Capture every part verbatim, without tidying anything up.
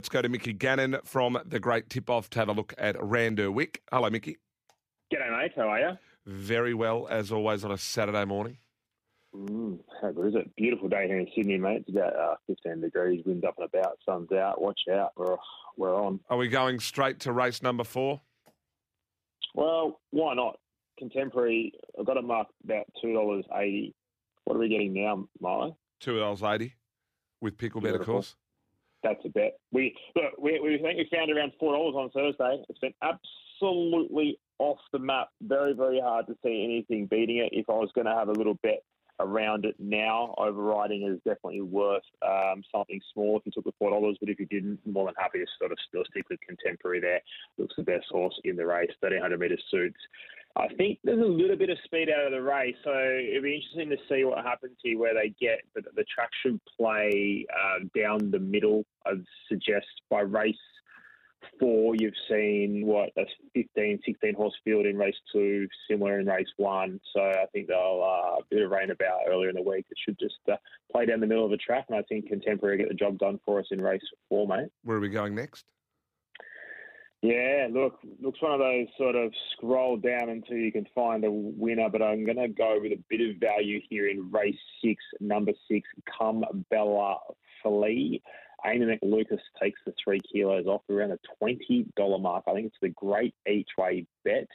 Let's go to Mickey Gannon from The Great Tip-Off to have a look at Randwick. Hello, Mickey. G'day, mate. How are you? Very well, as always, on a Saturday morning. Mm, how good is it? Beautiful day here in Sydney, mate. It's about uh, fifteen degrees, wind's up and about, sun's out. Watch out. We're, we're on. Are we going straight to race number four? Well, why not? Contemporary, I've got it marked about two dollars eighty. What are we getting now, Milo? two dollars eighty with Picklebet, of course. That's a bet. We look, we we think we found around four dollars on Thursday. It's been absolutely off the map. Very very hard to see anything beating it. If I was going to have a little bet around it now, overriding is definitely worth um, something small if you took the four dollars. But if you didn't, more than happy to sort of still stick with Contemporary. There looks the best horse in the race. thirteen hundred meter suits. I think there's a little bit of speed out of the race, so it'd be interesting to see what happens here, where they get. But the track should play uh, down the middle, I'd suggest. By race four, you've seen, what, a fifteen, sixteen-horse field in race two, similar in race one. So I think they'll uh, a bit of rain about earlier in the week. It should just uh, play down the middle of the track, and I think Contemporary get the job done for us in race four, mate. Where are we going next? Yeah, look, looks one of those sort of scroll down until you can find a winner, but I'm going to go with a bit of value here in race six, number six, Combella Flea. Amy McLucas takes the three kilos off around the twenty dollars mark. I think it's the great each-way bet.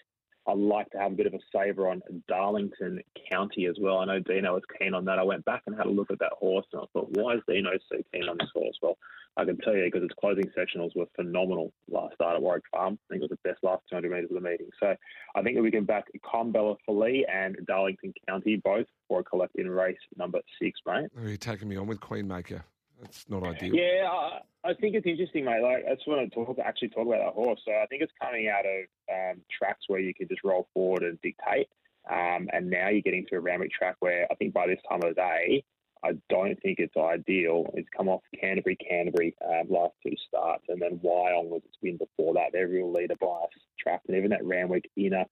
I'd like to have a bit of a saver on Darlington County as well. I know Dino was keen on that. I went back and had a look at that horse, and I thought, why is Dino so keen on this horse? Well, I can tell you because its closing sectionals were phenomenal last start at Warwick Farm. I think it was the best last two hundred metres of the meeting. So I think that we can back Combella Flea and Darlington County both for a collect in race number six, mate. You're taking me on with Queenmaker. That's not ideal. Yeah, I, I think it's interesting, mate. Like, I just want to talk, actually talk about that horse. So I think it's coming out of um, tracks where you can just roll forward and dictate. Um, and now you're getting to a Randwick track where I think by this time of the day, I don't think it's ideal. It's come off Canterbury, Canterbury, um, last two starts, and then Wyong was its win before that. They're real leader bias tracks, and even that Randwick inner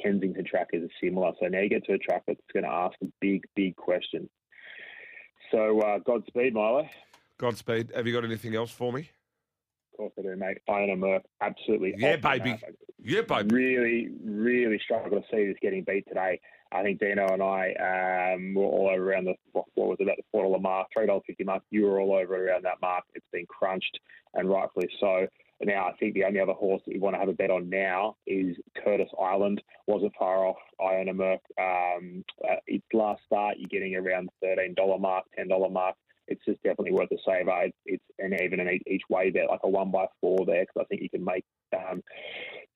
Kensington track is similar. So now you get to a track that's going to ask a big, big question. So uh, Godspeed, Milo. Godspeed. Have you got anything else for me? Of course I do, mate. Iona Murk, absolutely. Yeah, baby. Map. Yeah, baby. Really, really struggle to see this getting beat today. I think Dino and I um, were all over around the, what was it, about the four dollars mark, three dollars fifty mark. You were all over around that mark. It's been crunched, and rightfully so. Now, I think the only other horse that you want to have a bet on now is Curtis Island. Wasn't far off Iona Murk. Um, its last start, you're getting around the thirteen dollars mark, ten dollars mark. It's just definitely worth a saver. It's, it's an even an each, each way bet, like a one by four there, because I think you can make um,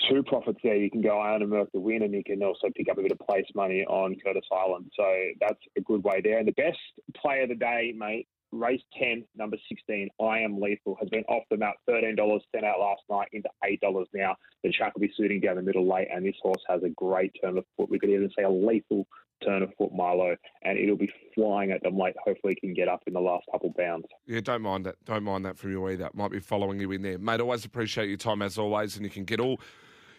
two profits there. You can go Iona Murk to win, and you can also pick up a bit of place money on Curtis Island. So that's a good way there. And the best play of the day, mate, race ten, number sixteen, I Am Lethal, has been off the map, thirteen dollars, sent out last night, into eight dollars now. The track will be suiting down the middle late, and this horse has a great turn of foot. We could even say a lethal turn of foot, Milo, and it'll be flying at them late. Hopefully it can get up in the last couple bounds. Yeah, don't mind that. Don't mind that from you either. Might be following you in there. Mate, always appreciate your time as always, and you can get all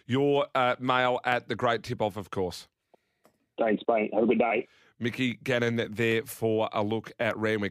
your uh, mail at The Great Tip-Off, of course. Thanks, mate. Have a good day. Mickey Gannon there for a look at Randwick.